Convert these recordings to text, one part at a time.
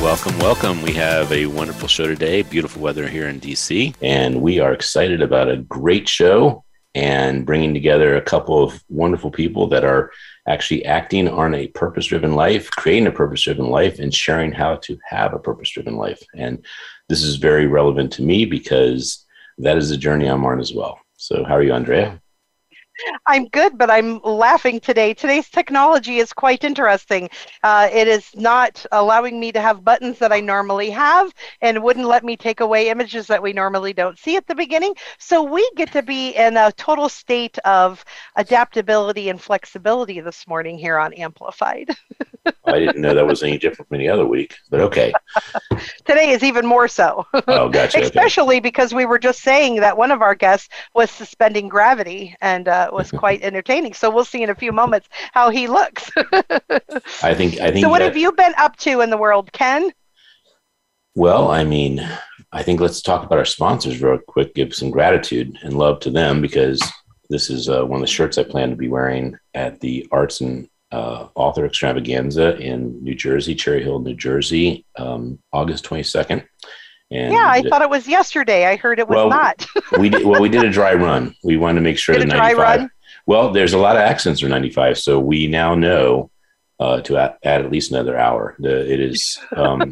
Welcome, welcome. We have a wonderful show today. Beautiful weather here in DC, and we are excited about a great show and bringing together a couple of wonderful people that are actually acting on a purpose-driven life, creating a purpose-driven life, and sharing how to have a purpose-driven life. And this is very relevant to me because that is the journey I'm on as well. So how are you, Andrea? I'm good, but I'm laughing today. Today's technology is quite interesting. It is not allowing me to have buttons that I normally have and wouldn't let me take away images that we normally don't see at the beginning. So we get to be in a total state of adaptability and flexibility this morning here on Amplified. I didn't know that was any different from any other week, but okay. Today is even more so. Oh, gotcha. Especially okay. Because we were just saying that one of our guests was suspending gravity and was quite entertaining. So we'll see in a few moments how he looks. I think. So what have you been up to in the world, Ken? Well, I mean, I think let's talk about our sponsors real quick, give some gratitude and love to them, because this is one of the shirts I plan to be wearing at the Arts and Author Extravaganza in New Jersey, Cherry Hill, New Jersey, August 22nd. And yeah, I thought it was yesterday. I heard it was not. we did a dry run. We wanted to make sure that 95. Well, there's a lot of accents for 95, so we now know to add at least another hour. It is, I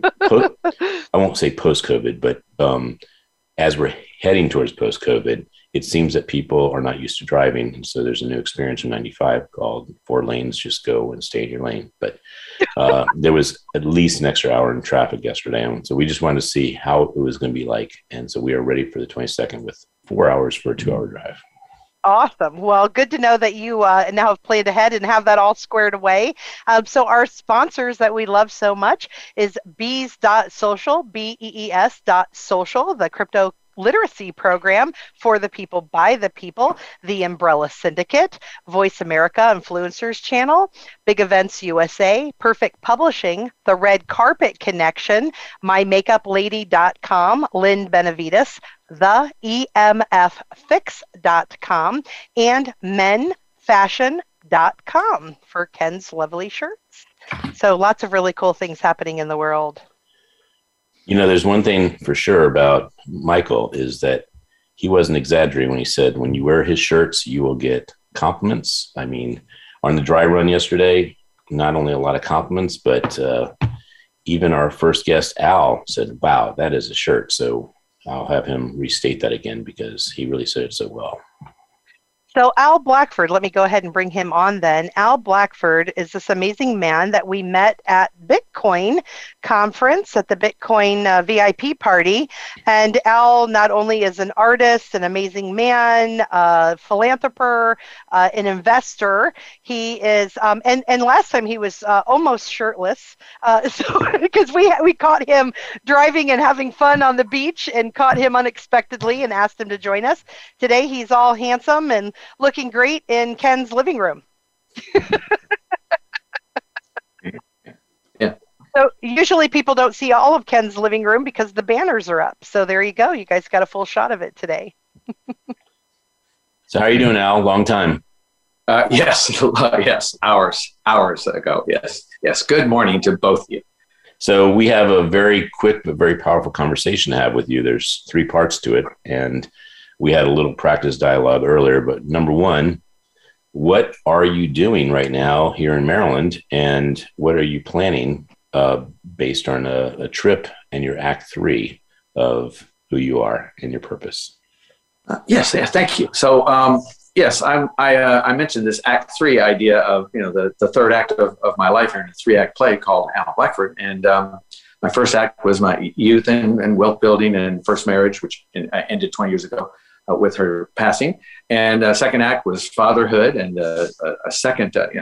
won't say post-COVID, but as we're heading towards post-COVID, it seems that people are not used to driving. And so there's a new experience in 95 called 4 lanes, just go and stay in your lane. But there was at least an extra hour in traffic yesterday. And so we just wanted to see how it was going to be like. And so we are ready for the 22nd with 4 hours for a 2-hour drive. Awesome. Well, good to know that you now have planned ahead and have that all squared away. So our sponsors that we love so much is bees.social, bees.social, the crypto literacy program for the people by the people, The Umbrella Syndicate, Voice America Influencers Channel, Big Events USA, Perfect Publishing, The Red Carpet Connection, MyMakeuplady.com, Lynn Benavides, TheEMFFix.com, and MenFashion.com for Ken's lovely shirts. So lots of really cool things happening in the world. You know, there's one thing for sure about Michael is that he wasn't exaggerating when he said, when you wear his shirts, you will get compliments. I mean, on the dry run yesterday, not only a lot of compliments, but even our first guest, Al, said, wow, that is a shirt. So I'll have him restate that again because he really said it so well. So Al Blackford, let me go ahead and bring him on then. Al Blackford is this amazing man that we met at Bitcoin Conference, at the Bitcoin VIP party. And Al not only is an artist, an amazing man, a philanthropist, an investor. He is, and last time he was almost shirtless, because we caught him driving and having fun on the beach and caught him unexpectedly and asked him to join us. Today he's all handsome and looking great in Ken's living room. Yeah. So usually people don't see all of Ken's living room because the banners are up. So there you go. You guys got a full shot of it today. So how are you doing, Al? Long time. Yes. Hours ago. Yes. Good morning to both of you. So we have a very quick but very powerful conversation to have with you. There's 3 parts to it, and we had a little practice dialogue earlier, but number one, what are you doing right now here in Maryland, and what are you planning based on a trip and your act 3 of who you are and your purpose? Yes, thank you. So, yes, I mentioned this act 3 idea of, you know, the third act of my life here in a 3-act play called Alan Blackford, and my first act was my youth and wealth building and first marriage, which ended 20 years ago. With her passing, and second act was fatherhood, and a second part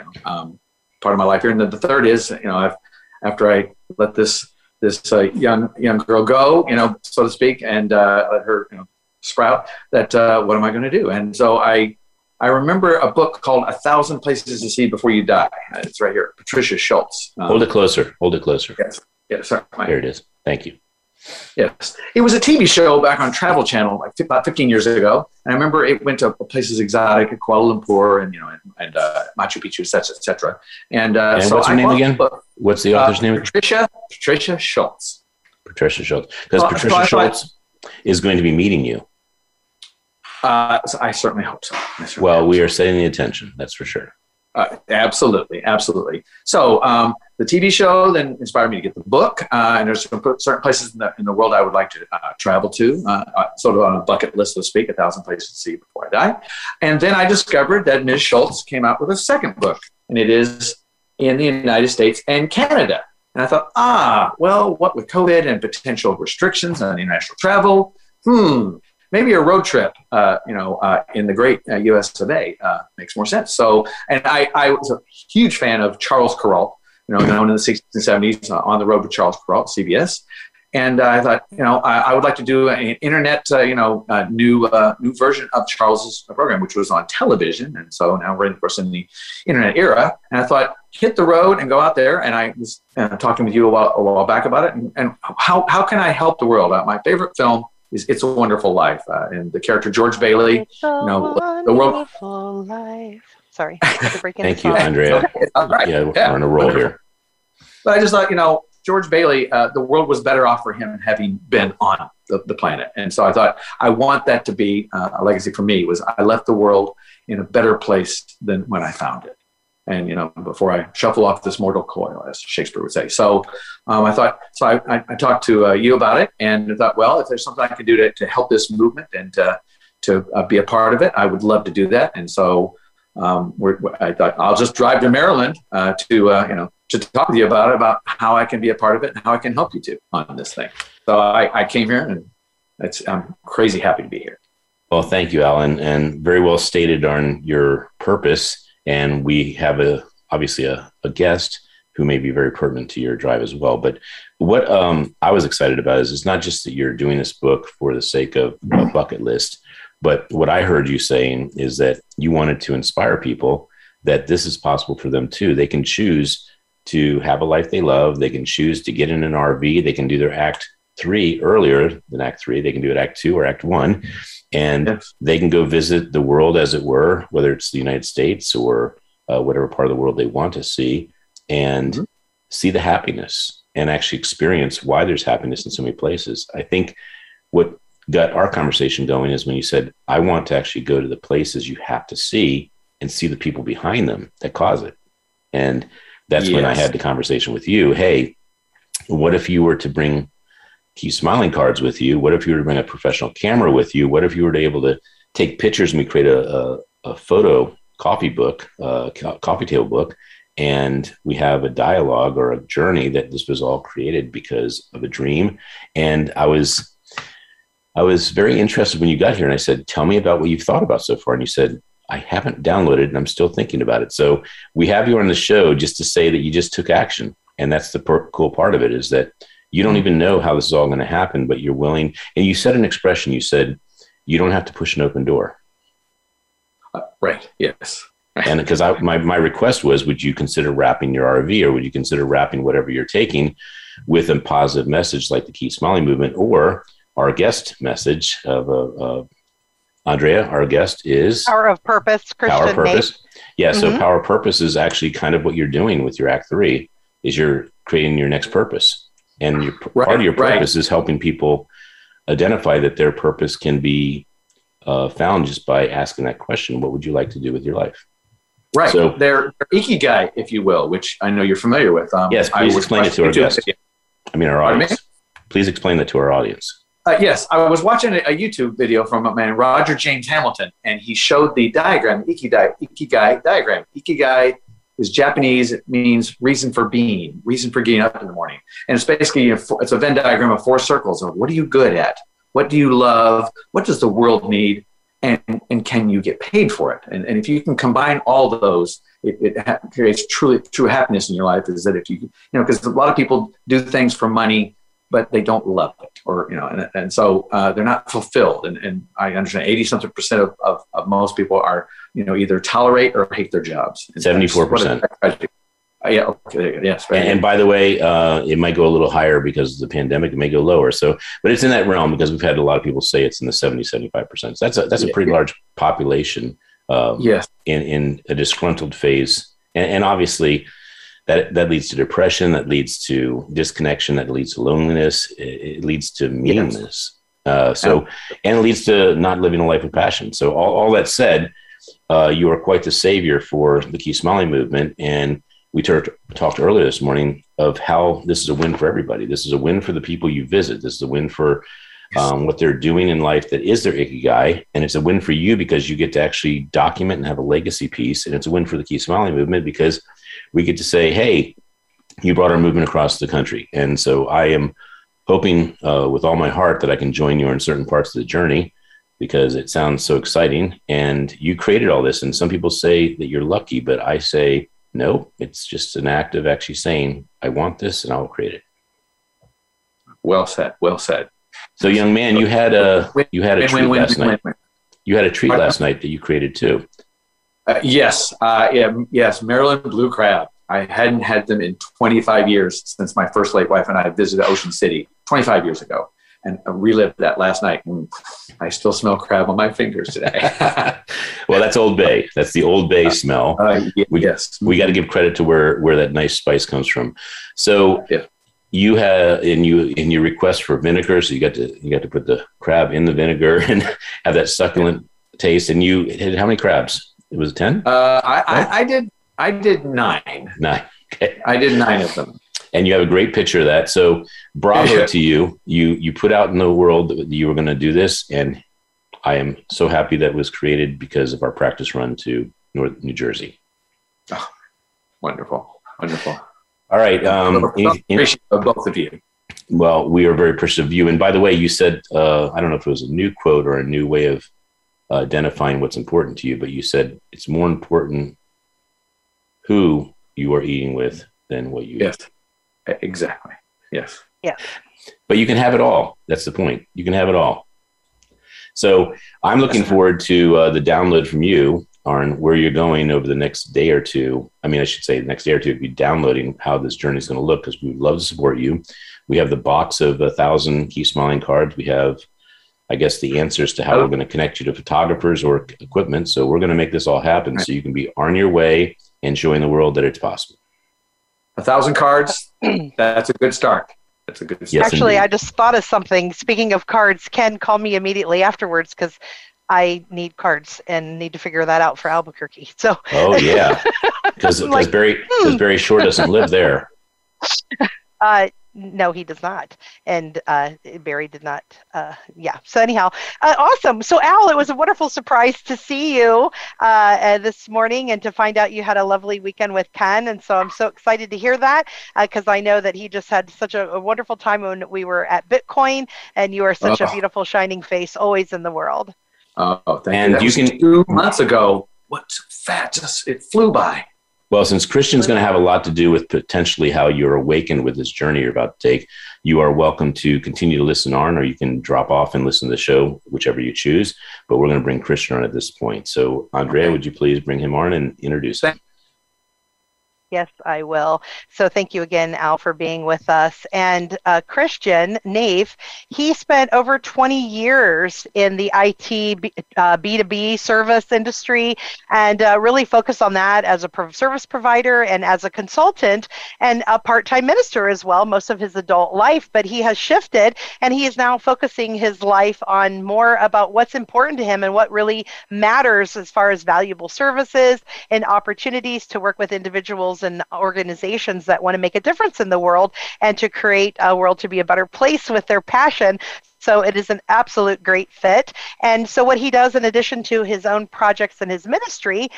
of my life here, and then the third is, you know, after I let this this young girl go, so to speak, and let her sprout, that what am I going to do? And so I remember a book called A Thousand Places to See Before You Die. It's right here, Patricia Schultz. Hold it closer. Yes, sorry. Here it is. Thank you. Yes. It was a TV show back on Travel Channel about 15 years ago. And I remember it went to places exotic, Kuala Lumpur and, Machu Picchu, et cetera. And so what's her name again? What's the author's name? Patricia Schultz. Patricia Schultz. Because Patricia Schultz is going to be meeting you. So I certainly hope so. We are setting the intention. That's for sure. Absolutely. So the TV show then inspired me to get the book, and there's certain places in the world I would like to travel to, sort of on a bucket list, so to speak, 1,000 places to see before I die. And then I discovered that Ms. Schultz came out with a second book, and it is in the United States and Canada. And I thought, what with COVID and potential restrictions on international travel, maybe a road trip, in the great U.S. of A. Makes more sense. So, and I was a huge fan of Charles Kuralt, known in the 60s and 70s, On the Road with Charles Kuralt, CBS. And I thought, I would like to do an internet, new version of Charles's program, which was on television. And so now we're, of course, in the internet era. And I thought, hit the road and go out there. And I was talking with you a while back about it. And how can I help the world? My favorite film is It's a Wonderful Life, and the character George Bailey, the world. It's a wonderful life. Sorry. Thank you, Andrea. Right. Yeah, we're on a roll here. But I just thought, George Bailey, the world was better off for him having been on the planet. And so I thought, I want that to be a legacy for me, was I left the world in a better place than when I found it. And, before I shuffle off this mortal coil, as Shakespeare would say. So I talked to you about it, and I thought, if there's something I can do to help this movement and to be a part of it, I would love to do that. And so I thought, I'll just drive to Maryland to talk to you about how I can be a part of it and how I can help you too on this thing. So I came here, and I'm crazy happy to be here. Well, thank you, Alan, and very well stated on your purpose. And we have obviously a guest who may be very pertinent to your drive as well. But what I was excited about is it's not just that you're doing this book for the sake of a bucket list, but what I heard you saying is that you wanted to inspire people that this is possible for them too. They can choose to have a life they love. They can choose to get in an RV. They can do their Act 3 earlier than Act 3. They can do it Act 2 or Act 1. And they can go visit the world, as it were, whether it's the United States or whatever part of the world they want to see, and see the happiness and actually experience why there's happiness in so many places. I think what got our conversation going is when you said, I want to actually go to the places you have to see and see the people behind them that cause it. And that's when I had the conversation with you. Hey, what if you were to bring Keep Smiling cards with you? What if you were to bring a professional camera with you? What if you were to able to take pictures, and we create a photo coffee book, coffee table book, and we have a dialogue or a journey that this was all created because of a dream? And I was very interested when you got here, and I said, tell me about what you've thought about so far. And you said, I haven't downloaded and I'm still thinking about it. So we have you on the show just to say that you just took action. And that's the cool part of it, is that you don't even know how this is all going to happen, but you're willing. And you said an expression, you said, you don't have to push an open door. Right. Yes. And because my request was, would you consider wrapping your RV, or would you consider wrapping whatever you're taking with a positive message like the Keep Smiling movement, or our guest message of Andrea? Our guest is Power of Purpose, Christian Naif. Power of Purpose. Yeah. Mm-hmm. So Power of Purpose is actually kind of what you're doing with your Act 3 is you're creating your next purpose. And part of your purpose is helping people identify that their purpose can be found just by asking that question, what would you like to do with your life? Right. So they're ikigai, if you will, which I know you're familiar with. Yes, please explain it to our guest. Our audience. Please explain that to our audience. Yes, I was watching a YouTube video from a man, Roger James Hamilton, and he showed the diagram, ikigai diagram. Ikigai is Japanese. It means reason for being, reason for getting up in the morning. And it's basically, it's a Venn diagram of 4 circles of what are you good at? What do you love? What does the world need? And can you get paid for it? And if you can combine all those, it creates true happiness in your life. Is that if you, because a lot of people do things for money but they don't love it, or, you know, and so they're not fulfilled. And I understand 80-something% of most people are, you know, either tolerate or hate their jobs. 74%. Yeah. Okay, yes. Right. And by the way, it might go a little higher because of the pandemic. It may go lower. So, but it's in that realm because we've had a lot of people say it's in the 70-75%. So that's a pretty large population. Yes. In a disgruntled phase, and obviously. That leads to depression, that leads to disconnection, that leads to loneliness, it leads to meaninglessness. And it leads to not living a life of passion. So all that said, you are quite the savior for the Keep Smiling movement. And we talked earlier this morning of how this is a win for everybody. This is a win for the people you visit. This is a win for what they're doing in life that is their ikigai. And it's a win for you because you get to actually document and have a legacy piece. And it's a win for the Keep Smiling movement because we get to say, hey, you brought our movement across the country. And so I am hoping with all my heart that I can join you in certain parts of the journey because it sounds so exciting. And you created all this. And some people say that you're lucky, but I say, no, it's just an act of actually saying, I want this and I'll create it. Well said. Well said. So young man, you had a treat last night. You had a treat last night that you created too. Yes, Maryland blue crab. I hadn't had them in 25 years since my first late wife and I visited Ocean City 25 years ago, and I relived that last night. And I still smell crab on my fingers today. Well, that's Old Bay. That's the Old Bay smell. We got to give credit to where that nice spice comes from. So you have in your request for vinegar, so you got to put the crab in the vinegar and have that succulent taste. And you had how many crabs? It was 10? I did 9. 9. Okay. I did 9 of them. And you have a great picture of that. So bravo to you. You put out in the world that you were going to do this. And I am so happy that was created because of our practice run to North New Jersey. Oh, wonderful. Wonderful. All right. I'm both of you. Well, we are very appreciative of you. And by the way, you said, I don't know if it was a new quote or a new way of identifying what's important to you, but you said it's more important who you are eating with than what you eat. Yes, exactly. Yes. Yeah. But you can have it all. That's the point. You can have it all. So I'm looking forward to the download from you on where you're going over the next day or two. I mean, I should say the next day or two would be downloading how this journey is going to look because we would love to support you. We have the box of 1,000 Keep Smiling cards. We have I guess the answers to how we're going to connect you to photographers or equipment. So we're going to make this all happen so you can be on your way and showing the world that it's possible. 1,000 cards. That's a good start. That's a good start. Yes, actually, indeed. I just thought of something. Speaking of cards, Ken, call me immediately afterwards because I need cards and need to figure that out for Albuquerque. So. Oh, yeah. Because Barry Shore doesn't live there. No, he does not. And Barry did not. So anyhow, awesome. So Al, it was a wonderful surprise to see you this morning and to find out you had a lovely weekend with Ken. And so I'm so excited to hear that because I know that he just had such a wonderful time when we were at Bitcoin, and you are such a beautiful shining face always in the world. Oh, thank you. And 2 months ago, what's fat? It flew by. Well, since Christian's going to have a lot to do with potentially how you're awakened with this journey you're about to take, you are welcome to continue to listen on, or you can drop off and listen to the show, whichever you choose. But we're going to bring Christian on at this point. So, Andrea, would you please bring him on and introduce him? Yes, I will. So thank you again, Al, for being with us. And Christian Naif, he spent over 20 years in the IT B2B service industry and really focused on that as a service provider and as a consultant and a part-time minister as well, most of his adult life. But he has shifted, and he is now focusing his life on more about what's important to him and what really matters as far as valuable services and opportunities to work with individuals and organizations that want to make a difference in the world and to create a world to be a better place with their passion. So it is an absolute great fit. And so what he does, in addition to his own projects and his ministry,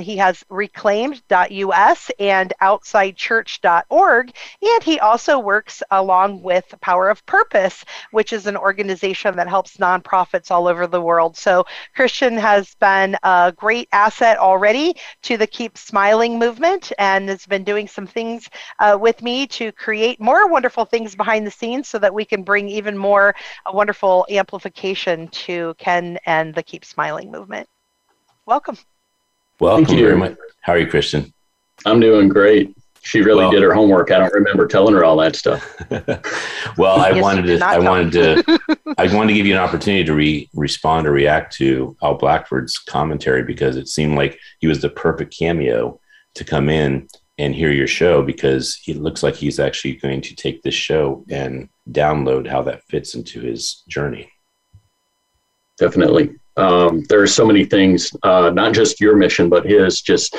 he has Reclaimed.us and OutsideChurch.org. And he also works along with Power of Purpose, which is an organization that helps nonprofits all over the world. So Christian has been a great asset already to the Keep Smiling movement and has been doing some things with me to create more wonderful things behind the scenes so that we can bring even more a wonderful amplification to Ken and the Keep Smiling movement. Welcome. Welcome very much. How are you, Christian? I'm doing great. She really did her homework. I don't remember telling her all that stuff. Well, I wanted to give you an opportunity to respond or react to Al Blackford's commentary, because it seemed like he was the perfect cameo to come in and hear your show, because it looks like he's actually going to take this show and download how that fits into his journey. Definitely. There are so many things, not just your mission, but his, just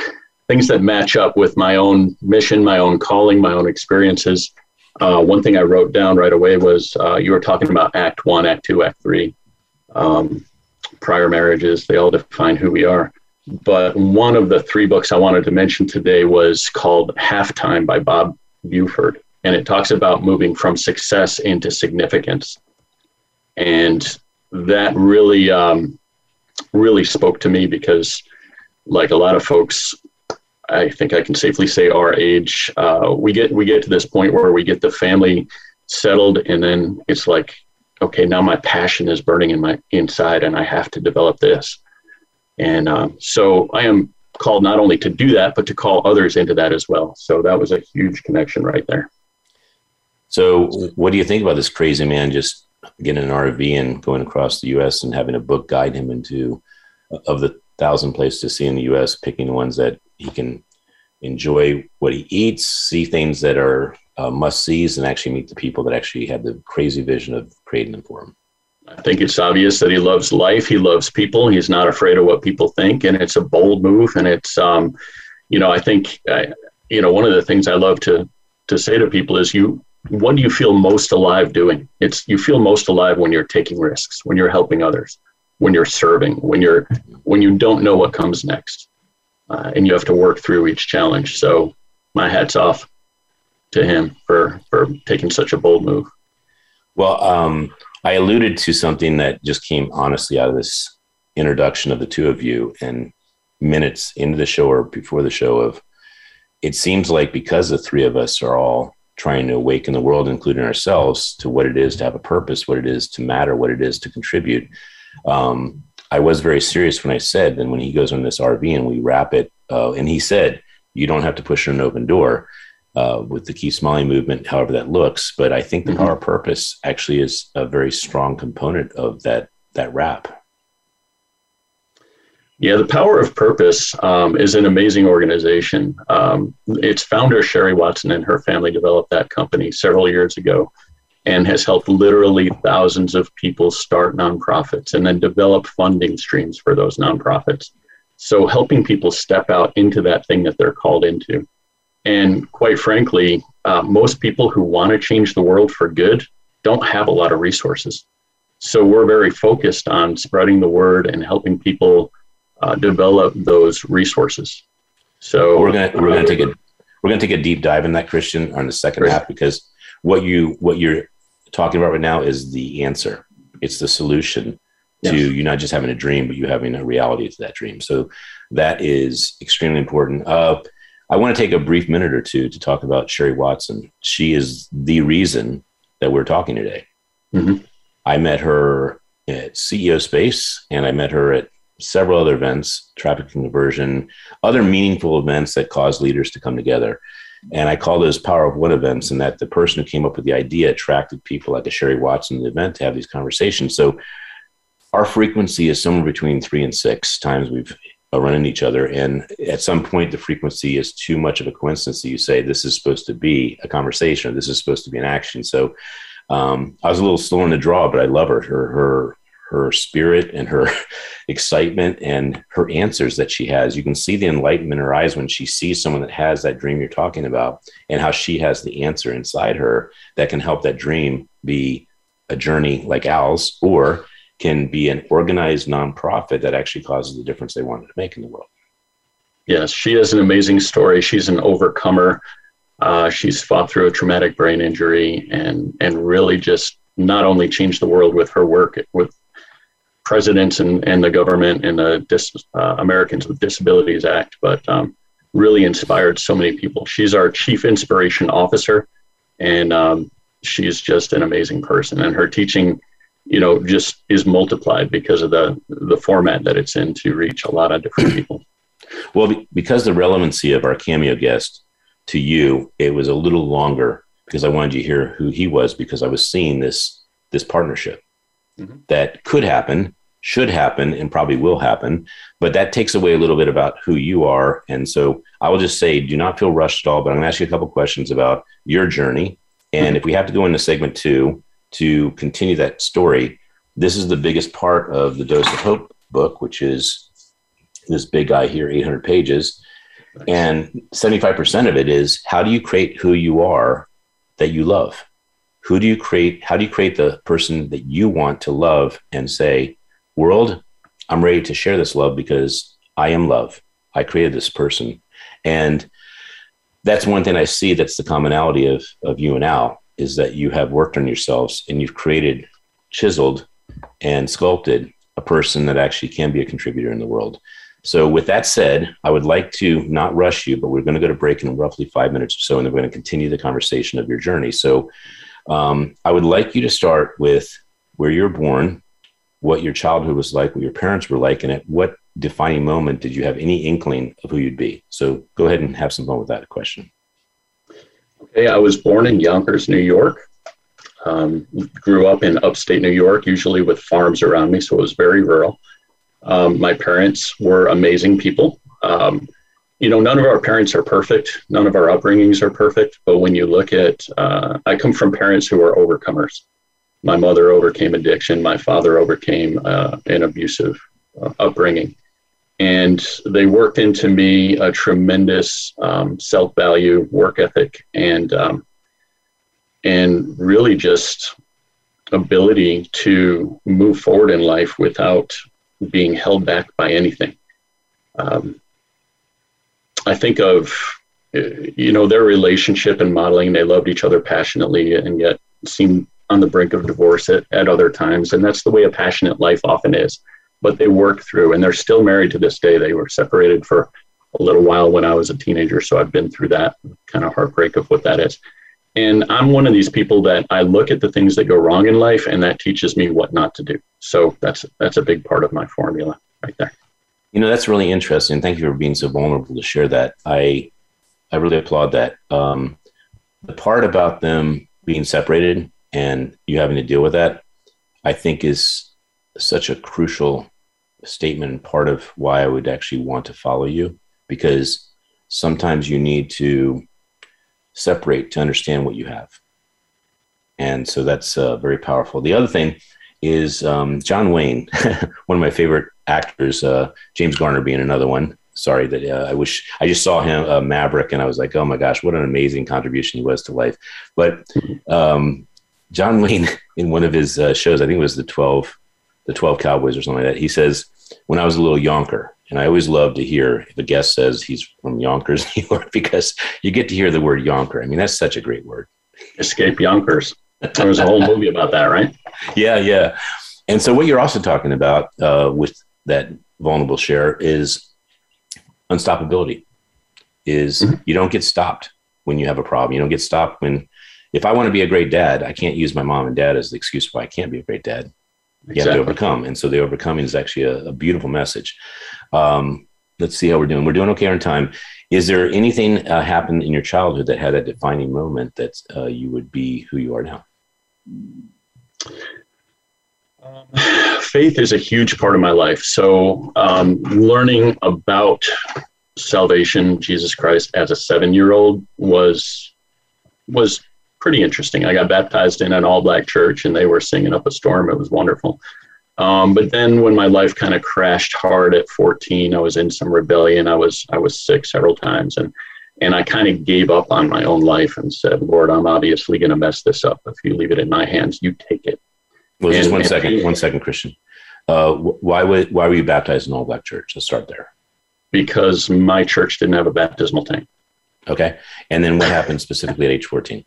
things that match up with my own mission, my own calling, my own experiences. One thing I wrote down right away was you were talking about Act 1, Act 2, Act 3, prior marriages. They all define who we are. But one of the three books I wanted to mention today was called Halftime by Bob Buford. And it talks about moving from success into significance. And that really, really spoke to me, because like a lot of folks, I think I can safely say our age, we get to this point where we get the family settled, and then it's like, okay, now my passion is burning in my inside and I have to develop this. And so I am called not only to do that, but to call others into that as well. So that was a huge connection right there. So what do you think about this crazy man just getting an RV and going across the U.S. and having a book guide him into, of the 1,000 places to see in the U.S., picking the ones that he can enjoy what he eats, see things that are must-sees, and actually meet the people that actually had the crazy vision of creating them for him? I think it's obvious that he loves life. He loves people. He's not afraid of what people think. And it's a bold move. And it's, I think, one of the things I love to say to people is, what do you feel most alive doing? You feel most alive when you're taking risks, when you're helping others, when you're serving, when you don't know what comes next, and you have to work through each challenge. So my hat's off to him for taking such a bold move. Well, I alluded to something that just came honestly out of this introduction of the two of you, and minutes into the show or before the show, of it seems like because the three of us are all trying to awaken the world, including ourselves, to what it is to have a purpose, what it is to matter, what it is to contribute. I was very serious when I said, and when he goes on this RV and we wrap it, and he said, you don't have to push an open door. With the Keep Smiling movement, however that looks. But I think the power of purpose actually is a very strong component of that wrap. Yeah, the Power of Purpose is an amazing organization. Its founder, Sherry Watson, and her family developed that company several years ago, and has helped literally thousands of people start nonprofits and then develop funding streams for those nonprofits. So helping people step out into that thing that they're called into. And quite frankly, most people who want to change the world for good don't have a lot of resources. So we're very focused on spreading the word and helping people develop those resources. So we're going to take a deep dive in that, Christian, on the second half, because what you're talking about right now is the answer. It's the solution to you not just having a dream, but you having a reality to that dream. So that is extremely important. I want to take a brief minute or two to talk about Sherry Watson. She is the reason that we're talking today. Mm-hmm. I met her at CEO Space, and I met her at several other events, traffic conversion, other meaningful events that cause leaders to come together. And I call those Power of One events, and that the person who came up with the idea attracted people like a Sherry Watson event to have these conversations. So our frequency is somewhere between 3 and 6 times we've running each other, and at some point the frequency is too much of a coincidence that you say this is supposed to be a conversation, or this is supposed to be an action. So I was a little slow in the draw, but I love her spirit and her excitement and her answers that she has. You can see the enlightenment in her eyes when she sees someone that has that dream you're talking about, and how she has the answer inside her that can help that dream be a journey like Al's, or can be an organized nonprofit that actually causes the difference they wanted to make in the world. Yes, she has an amazing story. She's an overcomer. She's fought through a traumatic brain injury and really just not only changed the world with her work with presidents and the government and the Americans with Disabilities Act, but really inspired so many people. She's our chief inspiration officer, and she's just an amazing person. And her teaching, you know, just is multiplied because of the format that it's in to reach a lot of different people. Well, because the relevancy of our cameo guest to you, it was a little longer because I wanted you to hear who he was, because I was seeing this partnership mm-hmm. that could happen, should happen, and probably will happen. But that takes away a little bit about who you are. And so I will just say, do not feel rushed at all, but I'm going to ask you a couple questions about your journey. And mm-hmm. if we have to go into segment 2 to continue that story, this is the biggest part of the Dose of Hope book, which is this big guy here, 800 pages. And 75% of it is, how do you create who you are that you love? Who do you create? How do you create the person that you want to love and say, world, I'm ready to share this love because I am love. I created this person. And that's one thing I see. That's the commonality of you and Al, is that you have worked on yourselves and you've created, chiseled and sculpted a person that actually can be a contributor in the world. So with that said, I would like to not rush you, but we're going to go to break in roughly 5 minutes or so, and then we're going to continue the conversation of your journey. So I would like you to start with where you're born, what your childhood was like, what your parents were like, and at what defining moment did you have any inkling of who you'd be? So go ahead and have some fun with that question. Okay, I was born in Yonkers, New York. Grew up in upstate New York, usually with farms around me, so it was very rural. My parents were amazing people. You know, none of our parents are perfect. None of our upbringings are perfect. But when you look at, I come from parents who are overcomers. My mother overcame addiction. My father overcame an abusive upbringing. And they worked into me a tremendous self-value, work ethic, and really just ability to move forward in life without being held back by anything. I think of, you know, their relationship and modeling. They loved each other passionately and yet seemed on the brink of divorce at other times. And that's the way a passionate life often is. But they worked through, and they're still married to this day. They were separated for a little while when I was a teenager. So I've been through that kind of heartbreak of what that is. And I'm one of these people that I look at the things that go wrong in life, and that teaches me what not to do. So that's a big part of my formula right there. You know, that's really interesting. Thank you for being so vulnerable to share that. I really applaud that. The part about them being separated and you having to deal with that, I think is such a crucial statement and part of why I would actually want to follow you, because sometimes you need to separate to understand what you have. And so that's very powerful. The other thing is John Wayne, one of my favorite actors, James Garner being another one. Sorry that I just saw him, Maverick, and I was like, oh my gosh, what an amazing contribution he was to life. But John Wayne, in one of his shows, I think it was the 12 Cowboys or something like that, he says, when I was a little yonker. And I always love to hear if a guest says he's from Yonkers, New York, because you get to hear the word yonker. I mean, that's such a great word. Escape Yonkers. There was a whole movie about that, right? Yeah. And so what you're also talking about with that vulnerable share is unstoppability, is mm-hmm. you don't get stopped when you have a problem. You don't get stopped when, if I want to be a great dad, I can't use my mom and dad as the excuse why I can't be a great dad. You have to overcome. And so the overcoming is actually a beautiful message. Let's see how we're doing. We're doing okay on time. Is there anything happened in your childhood that had a defining moment that you would be who you are now? Faith is a huge part of my life. So learning about salvation, Jesus Christ, as a 7-year-old was pretty interesting. I got baptized in an all-black church, and they were singing Up a Storm. It was wonderful. But then when my life kind of crashed hard at 14, I was in some rebellion. I was sick several times, and I kind of gave up on my own life and said, Lord, I'm obviously going to mess this up. If you leave it in my hands, you take it. Well, just one second, Christian. Why were you baptized in an all-black church? Let's start there. Because my church didn't have a baptismal tank. Okay. And then what happened specifically at age 14?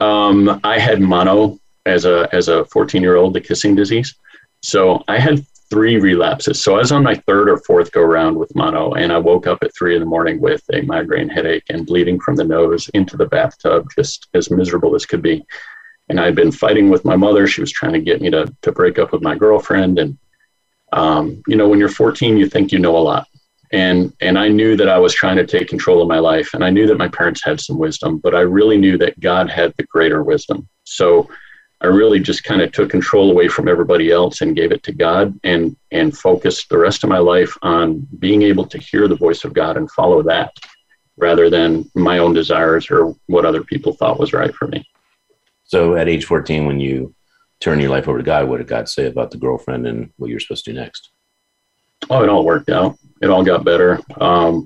I had mono as a 14-year-old, the kissing disease. So I had 3 relapses. So I was on my 3rd or 4th go round with mono, and I woke up at 3 a.m. with a migraine headache and bleeding from the nose into the bathtub, just as miserable as could be. And I'd been fighting with my mother. She was trying to get me to break up with my girlfriend. And, you know, when you're 14, you think you know a lot. And I knew that I was trying to take control of my life. And I knew that my parents had some wisdom, but I really knew that God had the greater wisdom. So I really just kind of took control away from everybody else and gave it to God, and focused the rest of my life on being able to hear the voice of God and follow that rather than my own desires or what other people thought was right for me. So at age 14, when you turn your life over to God, what did God say about the girlfriend and what you're supposed to do next? Oh, it all worked out. It all got better. I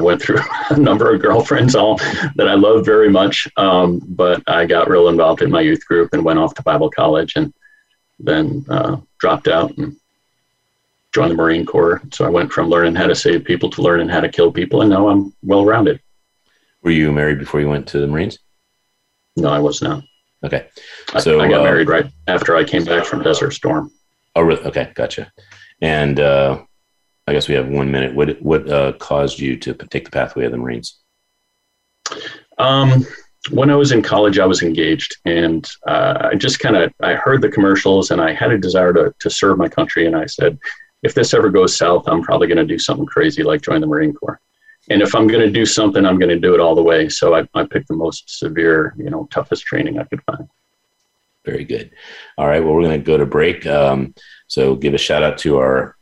went through a number of girlfriends, all that I loved very much. But I got real involved in my youth group and went off to Bible college, and then dropped out and joined the Marine Corps. So I went from learning how to save people to learning how to kill people. And now I'm well-rounded. Were you married before you went to the Marines? No, I was not. Okay. So I got married right after I came back from Desert Storm. Oh, really? Okay. Gotcha. And I guess we have 1 minute. What caused you to take the pathway of the Marines? When I was in college, I was engaged, and I heard the commercials, and I had a desire to serve my country. And I said, if this ever goes south, I'm probably going to do something crazy like join the Marine Corps. And if I'm going to do something, I'm going to do it all the way. So I picked the most severe, toughest training I could find. Very good. All right. Well, we're going to go to break. So give a shout out to our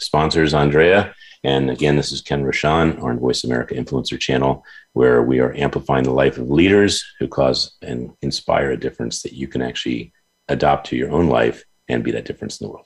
sponsors, Andrea. And again, this is Ken Rashad on Voice America Influencer Channel, where we are amplifying the life of leaders who cause and inspire a difference that you can actually adopt to your own life and be that difference in the world.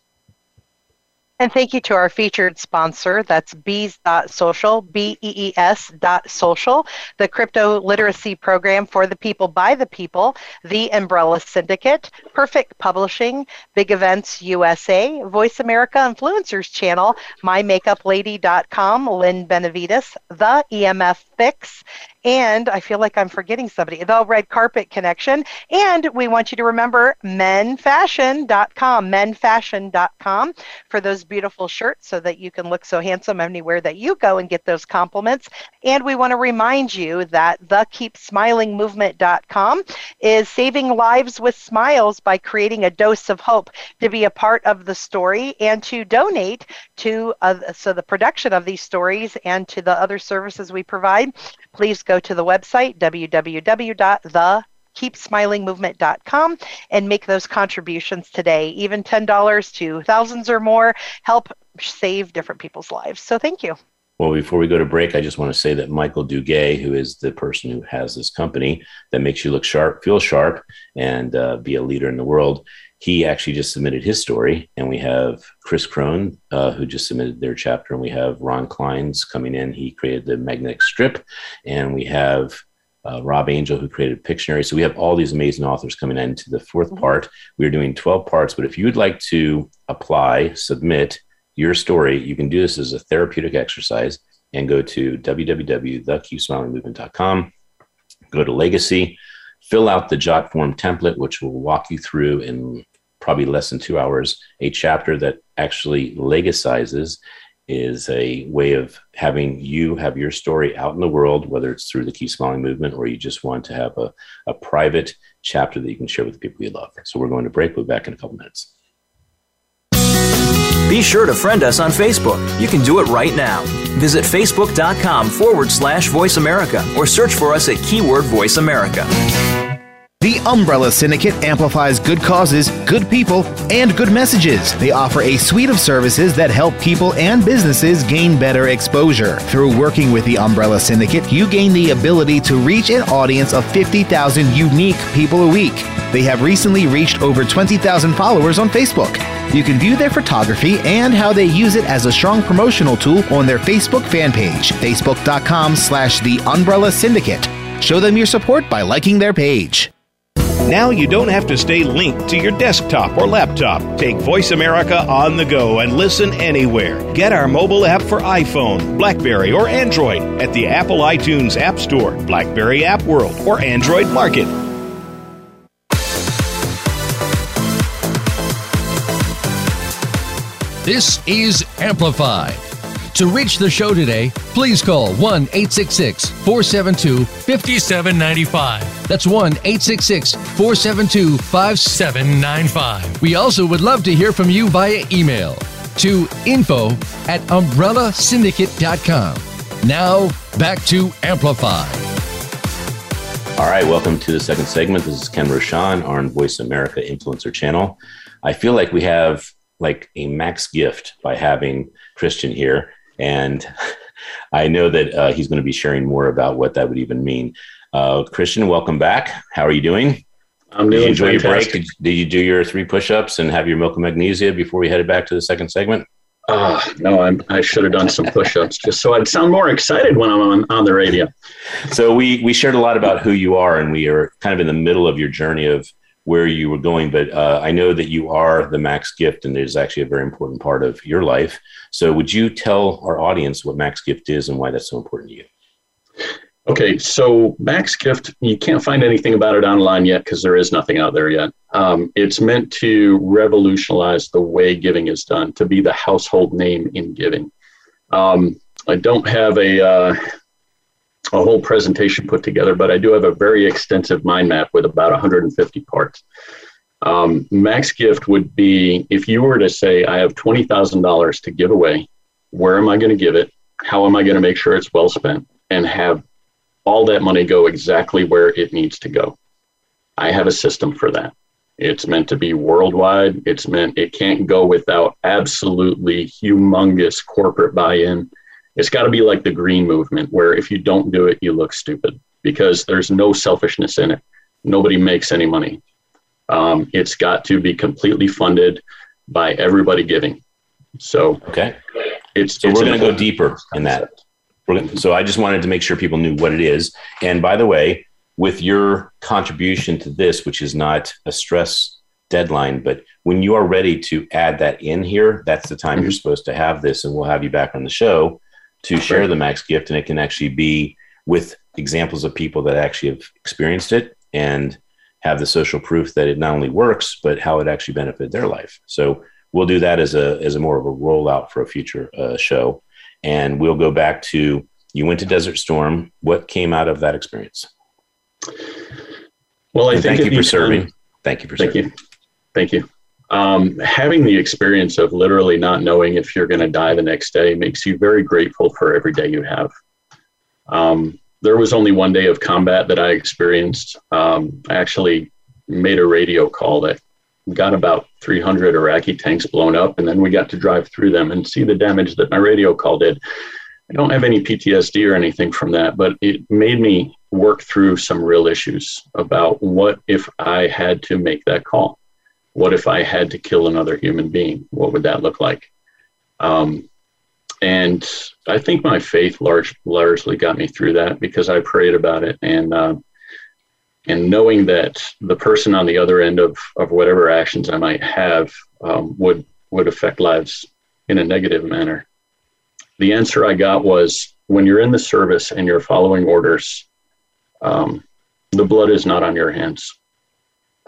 And thank you to our featured sponsor, that's bees.social, BEES.social, the crypto literacy program for the people by the people, The Umbrella Syndicate, Perfect Publishing, Big Events USA, Voice America Influencers Channel, MyMakeuplady.com, Lynn Benavides, The EMF Fix, and I feel like I'm forgetting somebody, The Red Carpet Connection. And we want you to remember MenFashion.com, MenFashion.com, for those beautiful shirts so that you can look so handsome anywhere that you go and get those compliments. And we want to remind you that the Keep Smiling Movement.com is saving lives with smiles by creating a dose of hope. To be a part of the story and to donate to the production of these stories and to the other services we provide, please go to the website, www.thekeepsmilingmovement.com, and make those contributions today. Even $10 to thousands or more help save different people's lives. So thank you. Well, before we go to break, I just want to say that Michael Duguay, who is the person who has this company that makes you look sharp, feel sharp, and be a leader in the world, he actually just submitted his story. And we have Chris Crone, who just submitted their chapter. And we have Ron Klein's coming in. He created the magnetic strip. And we have Rob Angel, who created Pictionary. So we have all these amazing authors coming into the 4th part. We're doing 12 parts. But if you would like to apply, submit your story, you can do this as a therapeutic exercise and go to www.thekeepsmilingmovement.com, go to Legacy, fill out the jot form template, which will walk you through in probably less than 2 hours, a chapter that actually legacizes, is a way of having you have your story out in the world, whether it's through the Keep Smiling Movement or you just want to have a private chapter that you can share with the people you love. So we're going to break. We'll be back in a couple minutes. Be sure to friend us on Facebook. You can do it right now. Visit Facebook.com/Voice America or search for us at keyword Voice America. The Umbrella Syndicate amplifies good causes, good people, and good messages. They offer a suite of services that help people and businesses gain better exposure. Through working with the Umbrella Syndicate, you gain the ability to reach an audience of 50,000 unique people a week. They have recently reached over 20,000 followers on Facebook. You can view their photography and how they use it as a strong promotional tool on their Facebook fan page, facebook.com/The Umbrella Syndicate. Show them your support by liking their page. Now you don't have to stay linked to your desktop or laptop. Take Voice America on the go and listen anywhere. Get our mobile app for iPhone, BlackBerry, or Android at the Apple iTunes App Store, BlackBerry App World, or Android Market. This is Amplified. To reach the show today, please call 1-866-472-5795. That's 1-866-472-5795. We also would love to hear from you via email to info@umbrellasyndicate.com. Now, back to Amplified. All right, welcome to the second segment. This is Ken Rashad on Voice America Influencer Channel. I feel like we have like a max gift by having Christian here. And I know that he's going to be sharing more about what that would even mean. Christian, welcome back. How are you doing? I'm doing fantastic. Did you enjoy your break? Did you do your 3 push-ups and have your milk and magnesia before we headed back to the second segment? No, I should have done some push-ups just so I'd sound more excited when I'm on the radio. So we shared a lot about who you are, and we are kind of in the middle of your journey of where you were going, but I know that you are the Max Gift, and it is actually a very important part of your life. So would you tell our audience what Max Gift is and why that's so important to you? Okay, so Max Gift, you can't find anything about it online yet because there is nothing out there yet. It's meant to revolutionize the way giving is done, to be the household name in giving. I don't have a whole presentation put together, but I do have a very extensive mind map with about 150 parts. Max Gift would be, if you were to say, I have $20,000 to give away, where am I going to give it? How am I going to make sure it's well spent and have all that money go exactly where it needs to go? I have a system for that. It's meant to be worldwide. It can't go without absolutely humongous corporate buy-in. It's got to be like the green movement, where if you don't do it, you look stupid, because there's no selfishness in it. Nobody makes any money. It's got to be completely funded by everybody giving. So, okay. So we're going to go deeper in that. So I just wanted to make sure people knew what it is. And by the way, with your contribution to this, which is not a stress deadline, but when you are ready to add that in here, that's the time you're supposed to have this. And we'll have you back on the show to share the Max Gift, and it can actually be with examples of people that actually have experienced it and have the social proof that it not only works, but how it actually benefited their life. So we'll do that as a more of a rollout for a future show. And we'll go back to, you went to Desert Storm. What came out of that experience? Well, I think thank you for serving. Thank you for serving. Thank you. Having the experience of literally not knowing if you're going to die the next day makes you very grateful for every day you have. There was only one day of combat that I experienced. I actually made a radio call that got about 300 Iraqi tanks blown up, and then we got to drive through them and see the damage that my radio call did. I don't have any PTSD or anything from that, but it made me work through some real issues about what if I had to make that call. What if I had to kill another human being? What would that look like? And I think my faith largely got me through that, because I prayed about it. And knowing that the person on the other end of whatever actions I might have would affect lives in a negative manner. The answer I got was, when you're in the service and you're following orders, the blood is not on your hands.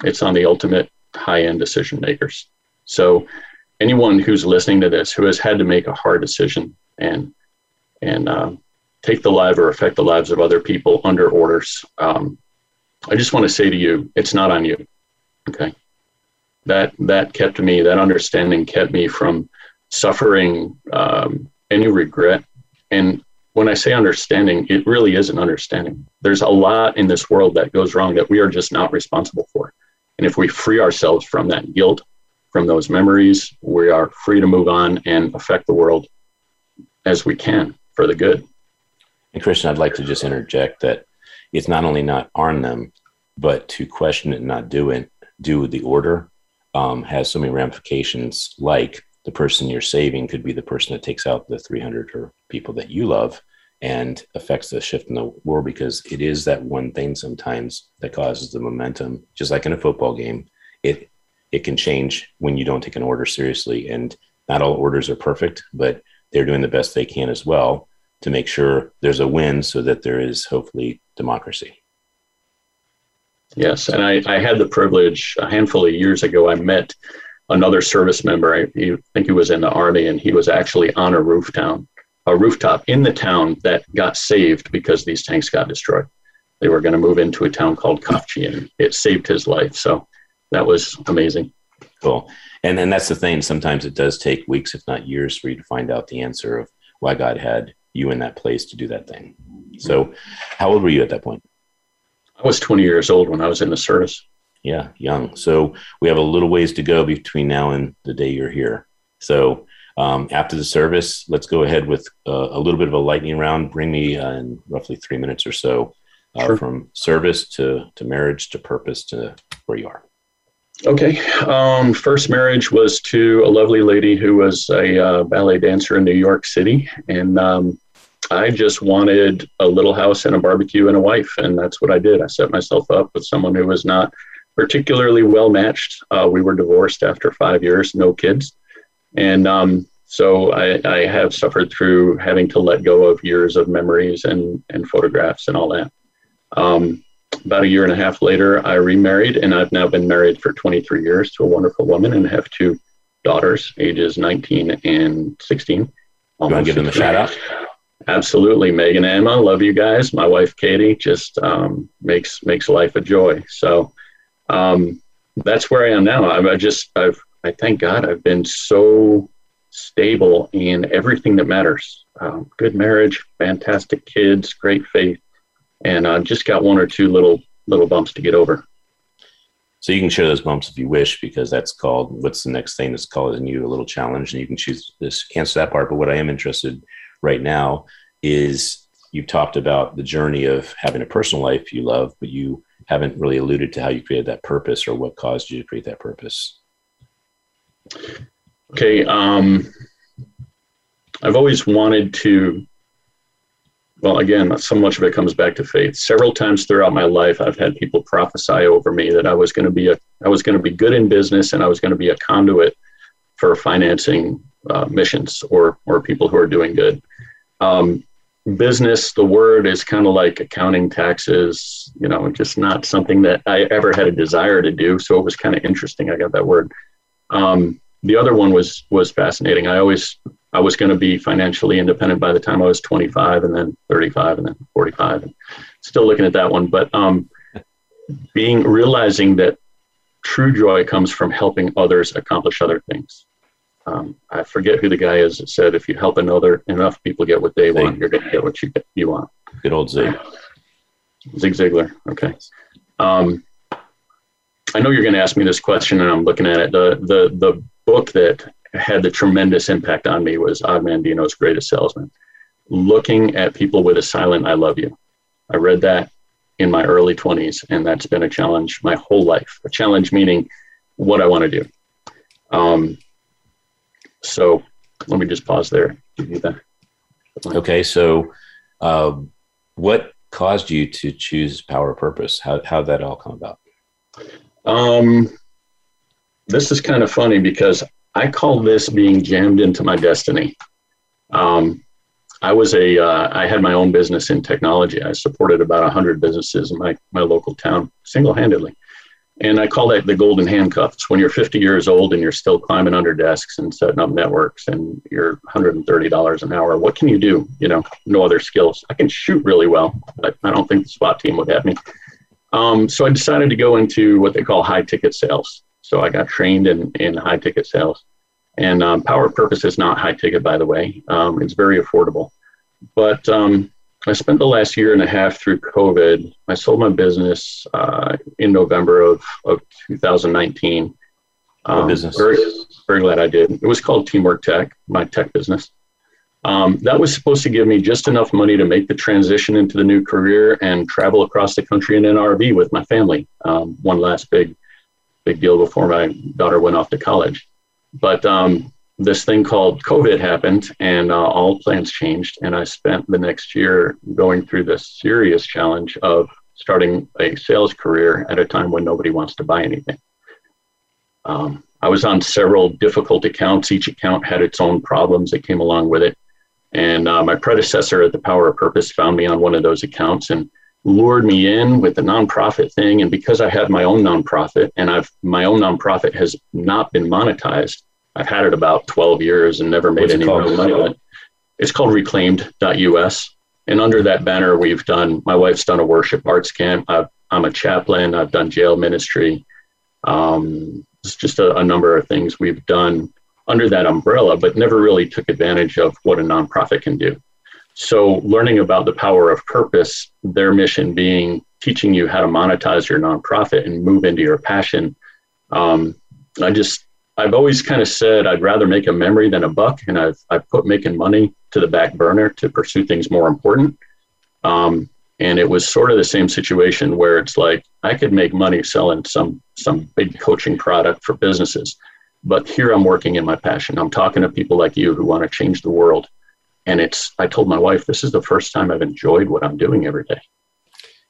It's on the ultimate high-end decision makers. So anyone who's listening to this, who has had to make a hard decision and take the life or affect the lives of other people under orders, I just want to say to you, it's not on you. Okay. That kept me, that understanding kept me from suffering any regret. And when I say understanding, it really is an understanding. There's a lot in this world that goes wrong that we are just not responsible for. And if we free ourselves from that guilt, from those memories, we are free to move on and affect the world as we can for the good. And Christian, I'd like to just interject that it's not only not on them, but to question it and not do it, do the order, has so many ramifications. Like, the person you're saving could be the person that takes out the 300 people that you love, and affects the shift in the world, because it is that one thing sometimes that causes the momentum. Just like in a football game, it can change when you don't take an order seriously. And not all orders are perfect, but they're doing the best they can as well to make sure there's a win so that there is hopefully democracy. Yes, and I had the privilege a handful of years ago, I met another service member. I think he was in the Army, and he was actually on a rooftop in the town that got saved because these tanks got destroyed. They were going to move into a town called Kafchi, and it saved his life. So that was amazing. Cool. And that's the thing. Sometimes it does take weeks, if not years, for you to find out the answer of why God had you in that place to do that thing. So how old were you at that point? I was 20 years old when I was in the service. Yeah, young. So we have a little ways to go between now and the day you're here. So after the service, let's go ahead with a little bit of a lightning round. Bring me in roughly 3 minutes or so sure. From service to marriage to purpose to where you are. Okay. First marriage was to a lovely lady who was a ballet dancer in New York City. And I just wanted a little house and a barbecue and a wife. And that's what I did. I set myself up with someone who was not particularly well matched. We were divorced after 5 years, no kids. And so I have suffered through having to let go of years of memories and photographs and all that. About a year and a half later, I remarried, and I've now been married for 23 years to a wonderful woman and have two daughters, ages 19 and 16. You want to give them a shout out? Absolutely. Megan and Emma, love you guys. My wife, Katie, just makes life a joy. So that's where I am now. I thank God I've been so stable in everything that matters. Good marriage, fantastic kids, great faith. And I've just got one or two little bumps to get over. So you can share those bumps if you wish, because that's called, what's the next thing that's causing you a little challenge? And you can choose this, answer that part. But what I am interested right now is you've talked about the journey of having a personal life you love, but you haven't really alluded to how you created that purpose or what caused you to create that purpose. Okay. I've always wanted to, well, again, so much of it comes back to faith. Several times throughout my life, I've had people prophesy over me that I was going to be good in business, and I was going to be a conduit for financing missions or people who are doing good. Business, the word is kind of like accounting, taxes, just not something that I ever had a desire to do. So it was kind of interesting. I got that word. The other one was fascinating. I was going to be financially independent by the time I was 25, and then 35, and then 45. And still looking at that one, but realizing that true joy comes from helping others accomplish other things. I forget who the guy is that said, if you help enough people get what they want, you're going to get what you want. Good old Zig. Zig Ziglar. Okay. I know you're going to ask me this question, and I'm looking at it. The book that had the tremendous impact on me was Og Mandino's Greatest Salesman. Looking at people with a silent "I love you." I read that in my early 20s, and that's been a challenge my whole life. A challenge meaning what I want to do. So let me just pause there. Okay, so what caused you to choose Power of Purpose? How did that all come about? This is kind of funny, because I call this being jammed into my destiny. I had my own business in technology. I supported about 100 businesses in my local town single-handedly. And I call that the golden handcuffs. When you're 50 years old and you're still climbing under desks and setting up networks, and you're $130 an hour, what can you do? No other skills. I can shoot really well, but I don't think the SWAT team would have me. So I decided to go into what they call high ticket sales. So I got trained in high ticket sales, and Power of Purpose is not high ticket, by the way. It's very affordable, but I spent the last year and a half through COVID. I sold my business in November of 2019. Business. Very, very glad I did. It was called Teamwork Tech, my tech business. That was supposed to give me just enough money to make the transition into the new career and travel across the country in an RV with my family. One last big deal before my daughter went off to college. But this thing called COVID happened, and all plans changed. And I spent the next year going through this serious challenge of starting a sales career at a time when nobody wants to buy anything. I was on several difficult accounts. Each account had its own problems that came along with it. And my predecessor at the Power of Purpose found me on one of those accounts and lured me in with the nonprofit thing. And because I had my own nonprofit, and my own nonprofit has not been monetized. I've had it about 12 years and never made any real money on it. It's called Reclaimed.us. And under that banner, my wife's done a worship arts camp. I'm a chaplain. I've done jail ministry. It's just a number of things we've done under that umbrella, but never really took advantage of what a nonprofit can do. So learning about the Power of Purpose, their mission being teaching you how to monetize your nonprofit and move into your passion. I've always kind of said I'd rather make a memory than a buck, and I've put making money to the back burner to pursue things more important. And it was sort of the same situation where it's like I could make money selling some big coaching product for businesses, but here I'm working in my passion. I'm talking to people like you who want to change the world. And I told my wife, this is the first time I've enjoyed what I'm doing every day.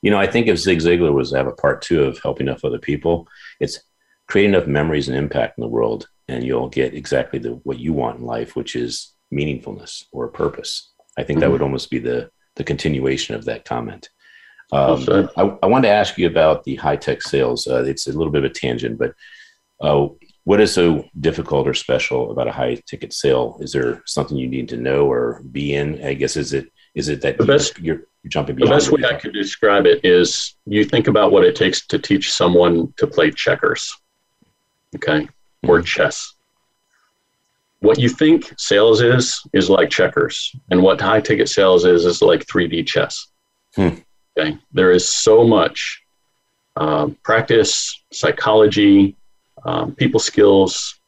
You know, I think if Zig Ziglar was to have a part two of helping enough other people, it's create enough memories and impact in the world, and you'll get exactly what you want in life, which is meaningfulness or purpose. I think that would almost be the continuation of that comment. I wanted to ask you about the high-tech sales. It's a little bit of a tangent, but what is so difficult or special about a high-ticket sale? Is there something you need to know or be in? I guess, is it that you're jumping beyond? The best way I could describe it is you think about what it takes to teach someone to play checkers, okay, or chess. What you think sales is like checkers, and what high-ticket sales is like 3D chess. Okay, there is so much practice, psychology, people skills.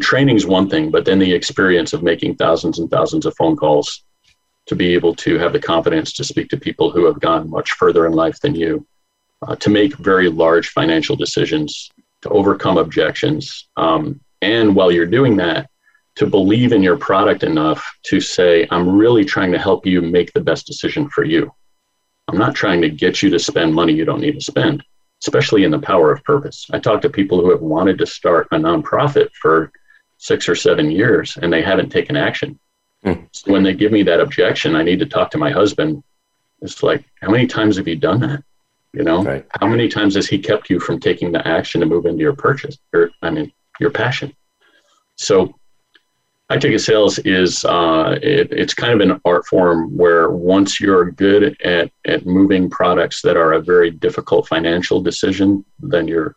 Training is one thing, but then the experience of making thousands and thousands of phone calls to be able to have the confidence to speak to people who have gone much further in life than you, to make very large financial decisions, to overcome objections. And while you're doing that, to believe in your product enough to say, I'm really trying to help you make the best decision for you. I'm not trying to get you to spend money you don't need to spend, especially in the Power of Purpose. I talk to people who have wanted to start a nonprofit for 6 or 7 years, and they haven't taken action. So when they give me that objection, I need to talk to my husband. It's like, how many times have you done that? You know, right. How many times has he kept you from taking the action to move into your purchase your passion? So high-ticket sales is it's kind of an art form where once you're good at moving products that are a very difficult financial decision, then you're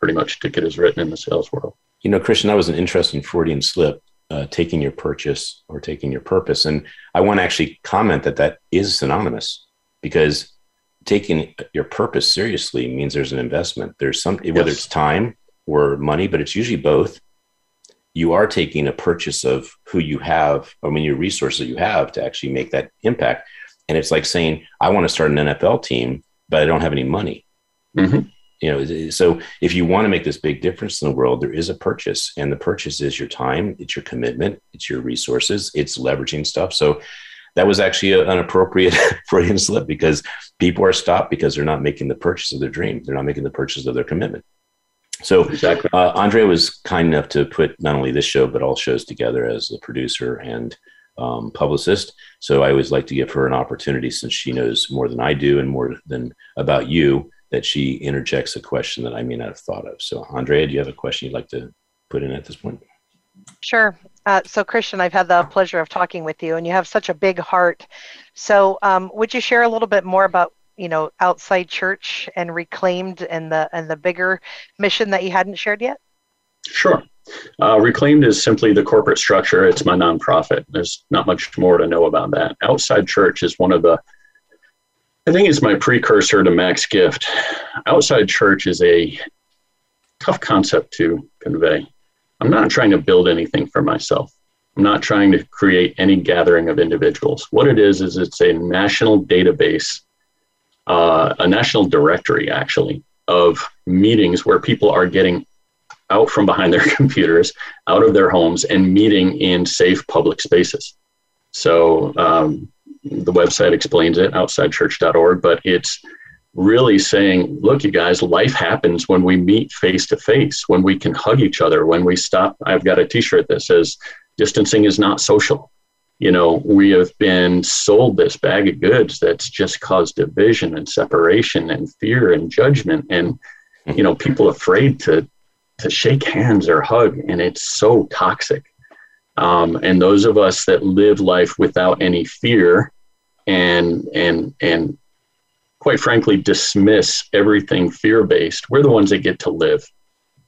pretty much ticket is written in the sales world. You know, Christian, that was an interesting Freudian slip, taking your purchase or taking your purpose. And I want to actually comment that is synonymous, because taking your purpose seriously means there's an investment. There's whether it's time or money, but it's usually both. You are taking a purchase of who you have, I mean, your resources you have to actually make that impact. And it's like saying, I want to start an NFL team, but I don't have any money. Mm-hmm. You know, so if you want to make this big difference in the world, there is a purchase, and the purchase is your time. It's your commitment. It's your resources. It's leveraging stuff. So that was actually an appropriate Freudian slip, because people are stopped because they're not making the purchase of their dream. They're not making the purchase of their commitment. So exactly. Andrea was kind enough to put not only this show, but all shows together as the producer and publicist. So I always like to give her an opportunity, since she knows more than I do and more than about you, that she interjects a question that I may not have thought of. So Andrea, do you have a question you'd like to put in at this point? Sure. So Christian, I've had the pleasure of talking with you, and you have such a big heart. So would you share a little bit more about, you know, Outside Church and Reclaimed and the bigger mission that you hadn't shared yet? Sure. Reclaimed is simply the corporate structure. It's my nonprofit. There's not much more to know about that. Outside Church is one of the, I think it's my precursor to Max Gift. Outside Church is a tough concept to convey. I'm not trying to build anything for myself. I'm not trying to create any gathering of individuals. What it is it's a national database, a national directory, actually, of meetings where people are getting out from behind their computers, out of their homes, and meeting in safe public spaces. So the website explains it, OutsideChurch.org, but it's really saying, look, you guys, life happens when we meet face to face, when we can hug each other, when we stop. I've got a t-shirt that says, distancing is not social. You know, we have been sold this bag of goods that's just caused division and separation and fear and judgment and, you know, people afraid to shake hands or hug. And it's so toxic. And those of us that live life without any fear and quite frankly, dismiss everything fear-based, we're the ones that get to live.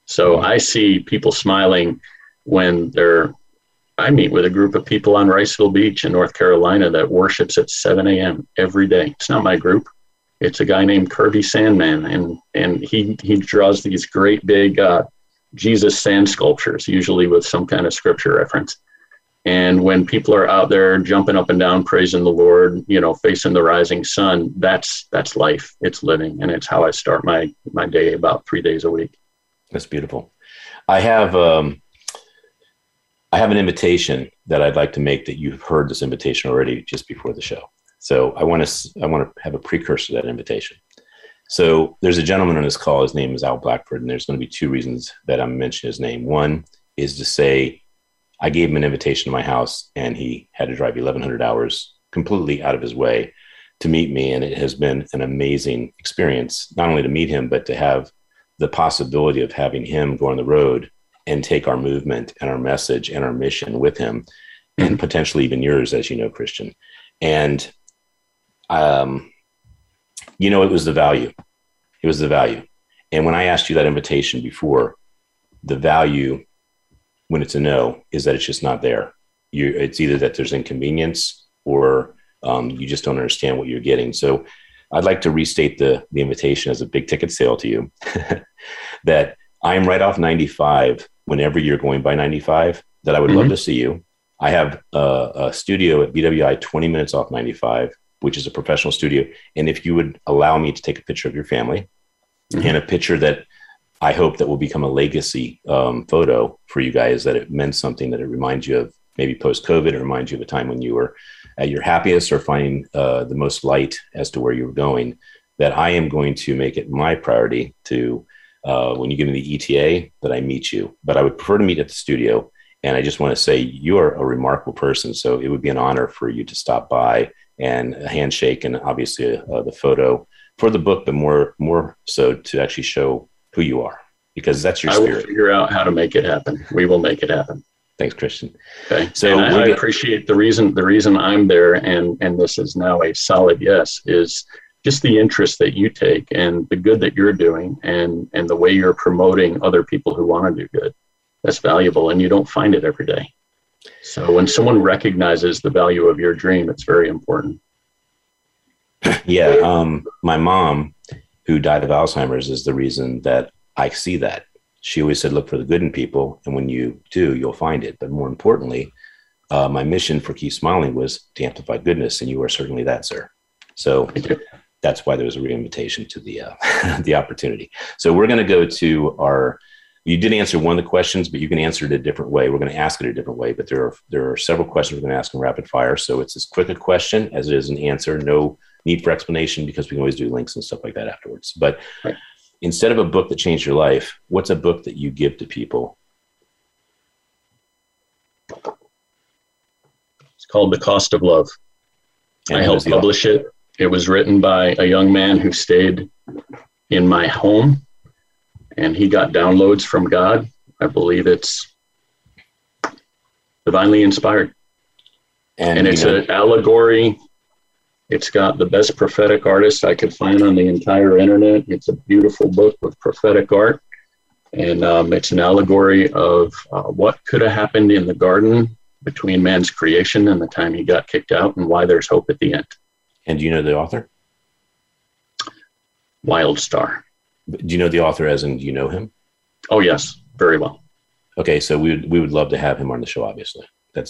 So I see people smiling when I meet with a group of people on Riceville Beach in North Carolina that worships at 7 a.m. every day. It's not my group. It's a guy named Kirby Sandman, and he draws these great big Jesus sand sculptures, usually with some kind of scripture reference. And when people are out there jumping up and down, praising the Lord, you know, facing the rising sun, that's life. It's living. And it's how I start my day about 3 days a week. That's beautiful. I have an invitation that I'd like to make that you've heard this invitation already just before the show. So I want to have a precursor to that invitation. So there's a gentleman on this call. His name is Al Blackford. And there's going to be two reasons that I'm mentioning his name. One is to say, I gave him an invitation to my house and he had to drive 1,100 hours completely out of his way to meet me. And it has been an amazing experience, not only to meet him, but to have the possibility of having him go on the road and take our movement and our message and our mission with him, and potentially even yours, as you know, Christian. And, you know, it was the value. It was the value. And when I asked you that invitation before, the value, when it's a no, is that it's just not there. It's either that there's inconvenience or you just don't understand what you're getting. So I'd like to restate the invitation as a big ticket sale to you that I'm right off 95 whenever you're going by 95, that I would love to see you. I have a studio at BWI 20 minutes off 95, which is a professional studio. And if you would allow me to take a picture of your family and a picture that I hope that will become a legacy photo for you guys, that it meant something, that it reminds you of maybe post-COVID, it reminds you of a time when you were at your happiest or finding the most light as to where you were going, that I am going to make it my priority to, when you give me the ETA, that I meet you. But I would prefer to meet at the studio. And I just want to say you are a remarkable person. So it would be an honor for you to stop by and a handshake and obviously the photo for the book, but more so to actually show who you are, because that's your spirit. I will figure out how to make it happen. We will make it happen. Thanks, Christian. Okay. So I appreciate the reason I'm there. And this is now a solid yes, is just the interest that you take and the good that you're doing and the way you're promoting other people who want to do good. That's valuable. And you don't find it every day. So when someone recognizes the value of your dream, it's very important. Yeah. My mom, who died of Alzheimer's, is the reason that I see that. She always said, look for the good in people. And when you do, you'll find it. But more importantly, my mission for Keep Smiling was to amplify goodness. And you are certainly that, sir. So that's why there was a re-invitation to the opportunity. So we're going to go to you did answer one of the questions, but you can answer it a different way. We're going to ask it a different way, but there are several questions we're going to ask in rapid fire. So it's as quick a question as it is an answer. No need for explanation, because we can always do links and stuff like that afterwards. But instead of a book that changed your life, what's a book that you give to people? It's called The Cost of Love. And I helped publish it. It was written by a young man who stayed in my home, and he got downloads from God. I believe it's divinely inspired. And it's an allegory. It's got the best prophetic artist I could find on the entire internet. It's a beautiful book with prophetic art. And it's an allegory of what could have happened in the garden between man's creation and the time he got kicked out, and why there's hope at the end. And do you know the author? Wildstar. Do you know the author as in, do you know him? Oh, yes. Very well. Okay. So we would love to have him on the show, obviously. That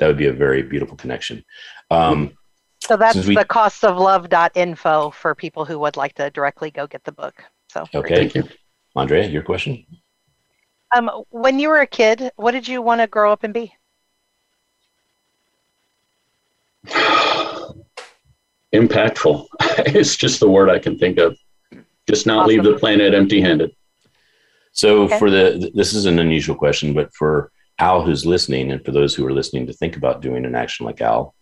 would be a very beautiful connection. So that's the costoflove.info for people who would like to directly go get the book. So okay. Thank you. Andrea, your question? When you were a kid, what did you want to grow up and be? Impactful. It's just the word I can think of. Just not leave the planet empty-handed. So okay. This is an unusual question, but for Al who's listening, and for those who are listening to think about doing an action like Al,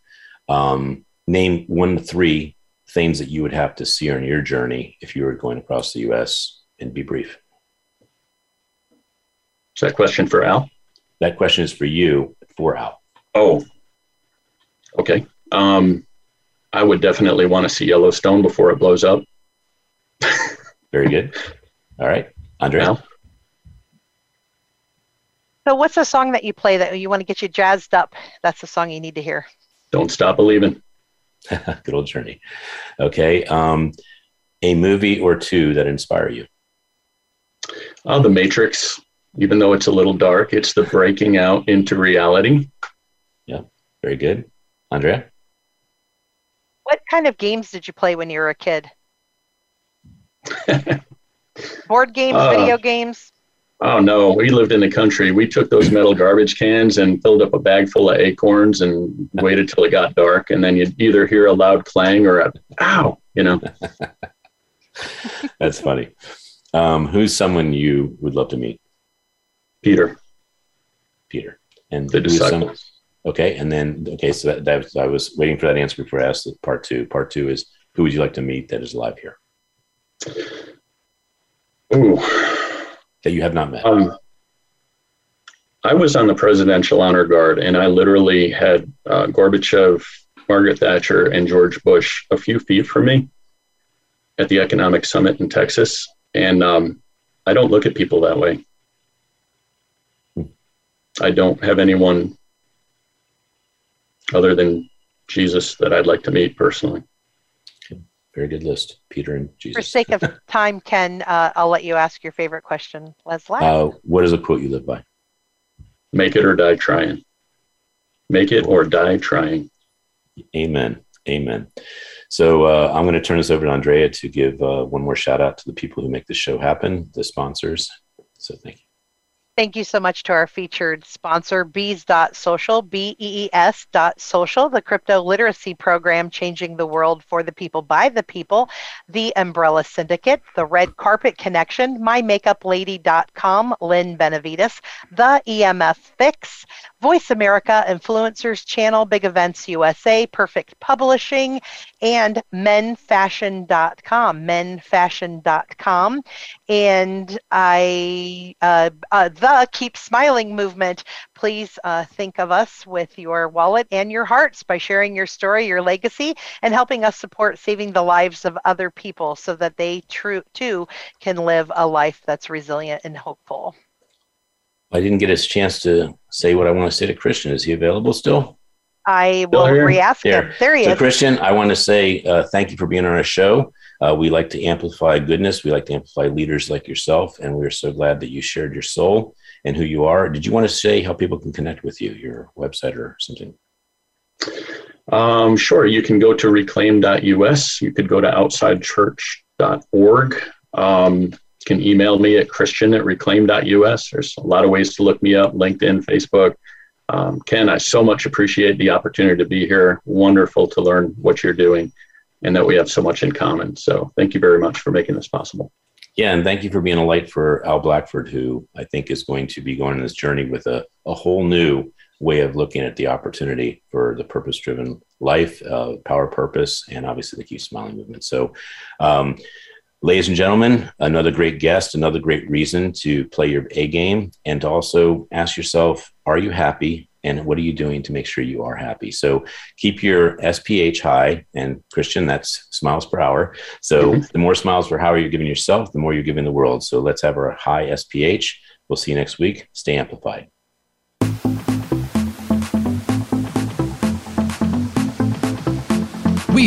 name 1 to 3 things that you would have to see on your journey if you were going across the U.S., and be brief. Is that question for Al? That question is for you, for Al. Oh, okay. I would definitely want to see Yellowstone before it blows up. Very good. All right. Andrea? Al? So what's the song that you play that you want to get you jazzed up? That's the song you need to hear. Don't Stop Believing. Good old Journey. Okay. A movie or two that inspire you? The Matrix. Even though it's a little dark, it's the breaking out into reality. Yeah, very good. Andrea? What kind of games did you play when you were a kid? Board games, video games? Oh, no. We lived in the country. We took those metal garbage cans and filled up a bag full of acorns and waited till it got dark. And then you'd either hear a loud clang or a, ow, you know. That's funny. Who's someone you would love to meet? Peter. And the disciples. Okay. And then, okay. So that I was waiting for that answer before I asked part 2. Part 2 is, who would you like to meet that is alive here? Ooh. That you have not met. I was on the Presidential Honor Guard, and I literally had Gorbachev, Margaret Thatcher, and George Bush a few feet from me at the economic summit in Texas. And I don't look at people that way. I don't have anyone other than Jesus that I'd like to meet personally. Okay. Very good list, Peter and Jesus. For sake of time, Ken, I'll let you ask your favorite question. Leslie, what is a quote you live by? Make it or die trying. Make it or die trying. Amen. Amen. So I'm going to turn this over to Andrea to give one more shout out to the people who make this show happen, the sponsors. So thank you. Thank you so much to our featured sponsor, bees.social, BEES.social, the crypto literacy program changing the world for the people by the people, The Umbrella Syndicate, The Red Carpet Connection, MyMakeuplady.com, Lynn Benavides, The EMF Fix, Voice America Influencers Channel, Big Events USA, Perfect Publishing, and MenFashion.com, MenFashion.com. And the Keep Smiling movement. Please think of us with your wallet and your hearts by sharing your story, your legacy, and helping us support saving the lives of other people so that they too can live a life that's resilient and hopeful. I didn't get a chance to say what I want to say to Christian. Is he available still? I will re-ask him. There he is. So Christian, I want to say thank you for being on our show. We like to amplify goodness. We like to amplify leaders like yourself. And we're so glad that you shared your soul and who you are. Did you want to say how people can connect with you, your website or something? Sure. You can go to Reclaim.us. You could go to OutsideChurch.org. Can email me at Christian@Reclaim.us. There's a lot of ways to look me up, LinkedIn, Facebook. Ken, I so much appreciate the opportunity to be here. Wonderful to learn what you're doing and that we have so much in common. So thank you very much for making this possible. Yeah, and thank you for being a light for Al Blackford, who I think is going to be going on this journey with a whole new way of looking at the opportunity for the purpose-driven life, power purpose, and obviously the Keep Smiling movement. So, ladies and gentlemen, another great guest, another great reason to play your A game, and to also ask yourself, are you happy? And what are you doing to make sure you are happy? So keep your SPH high. And Christian, that's smiles per hour. So The more smiles per hour you're giving yourself, the more you're giving the world. So let's have our high SPH. We'll see you next week. Stay amplified. We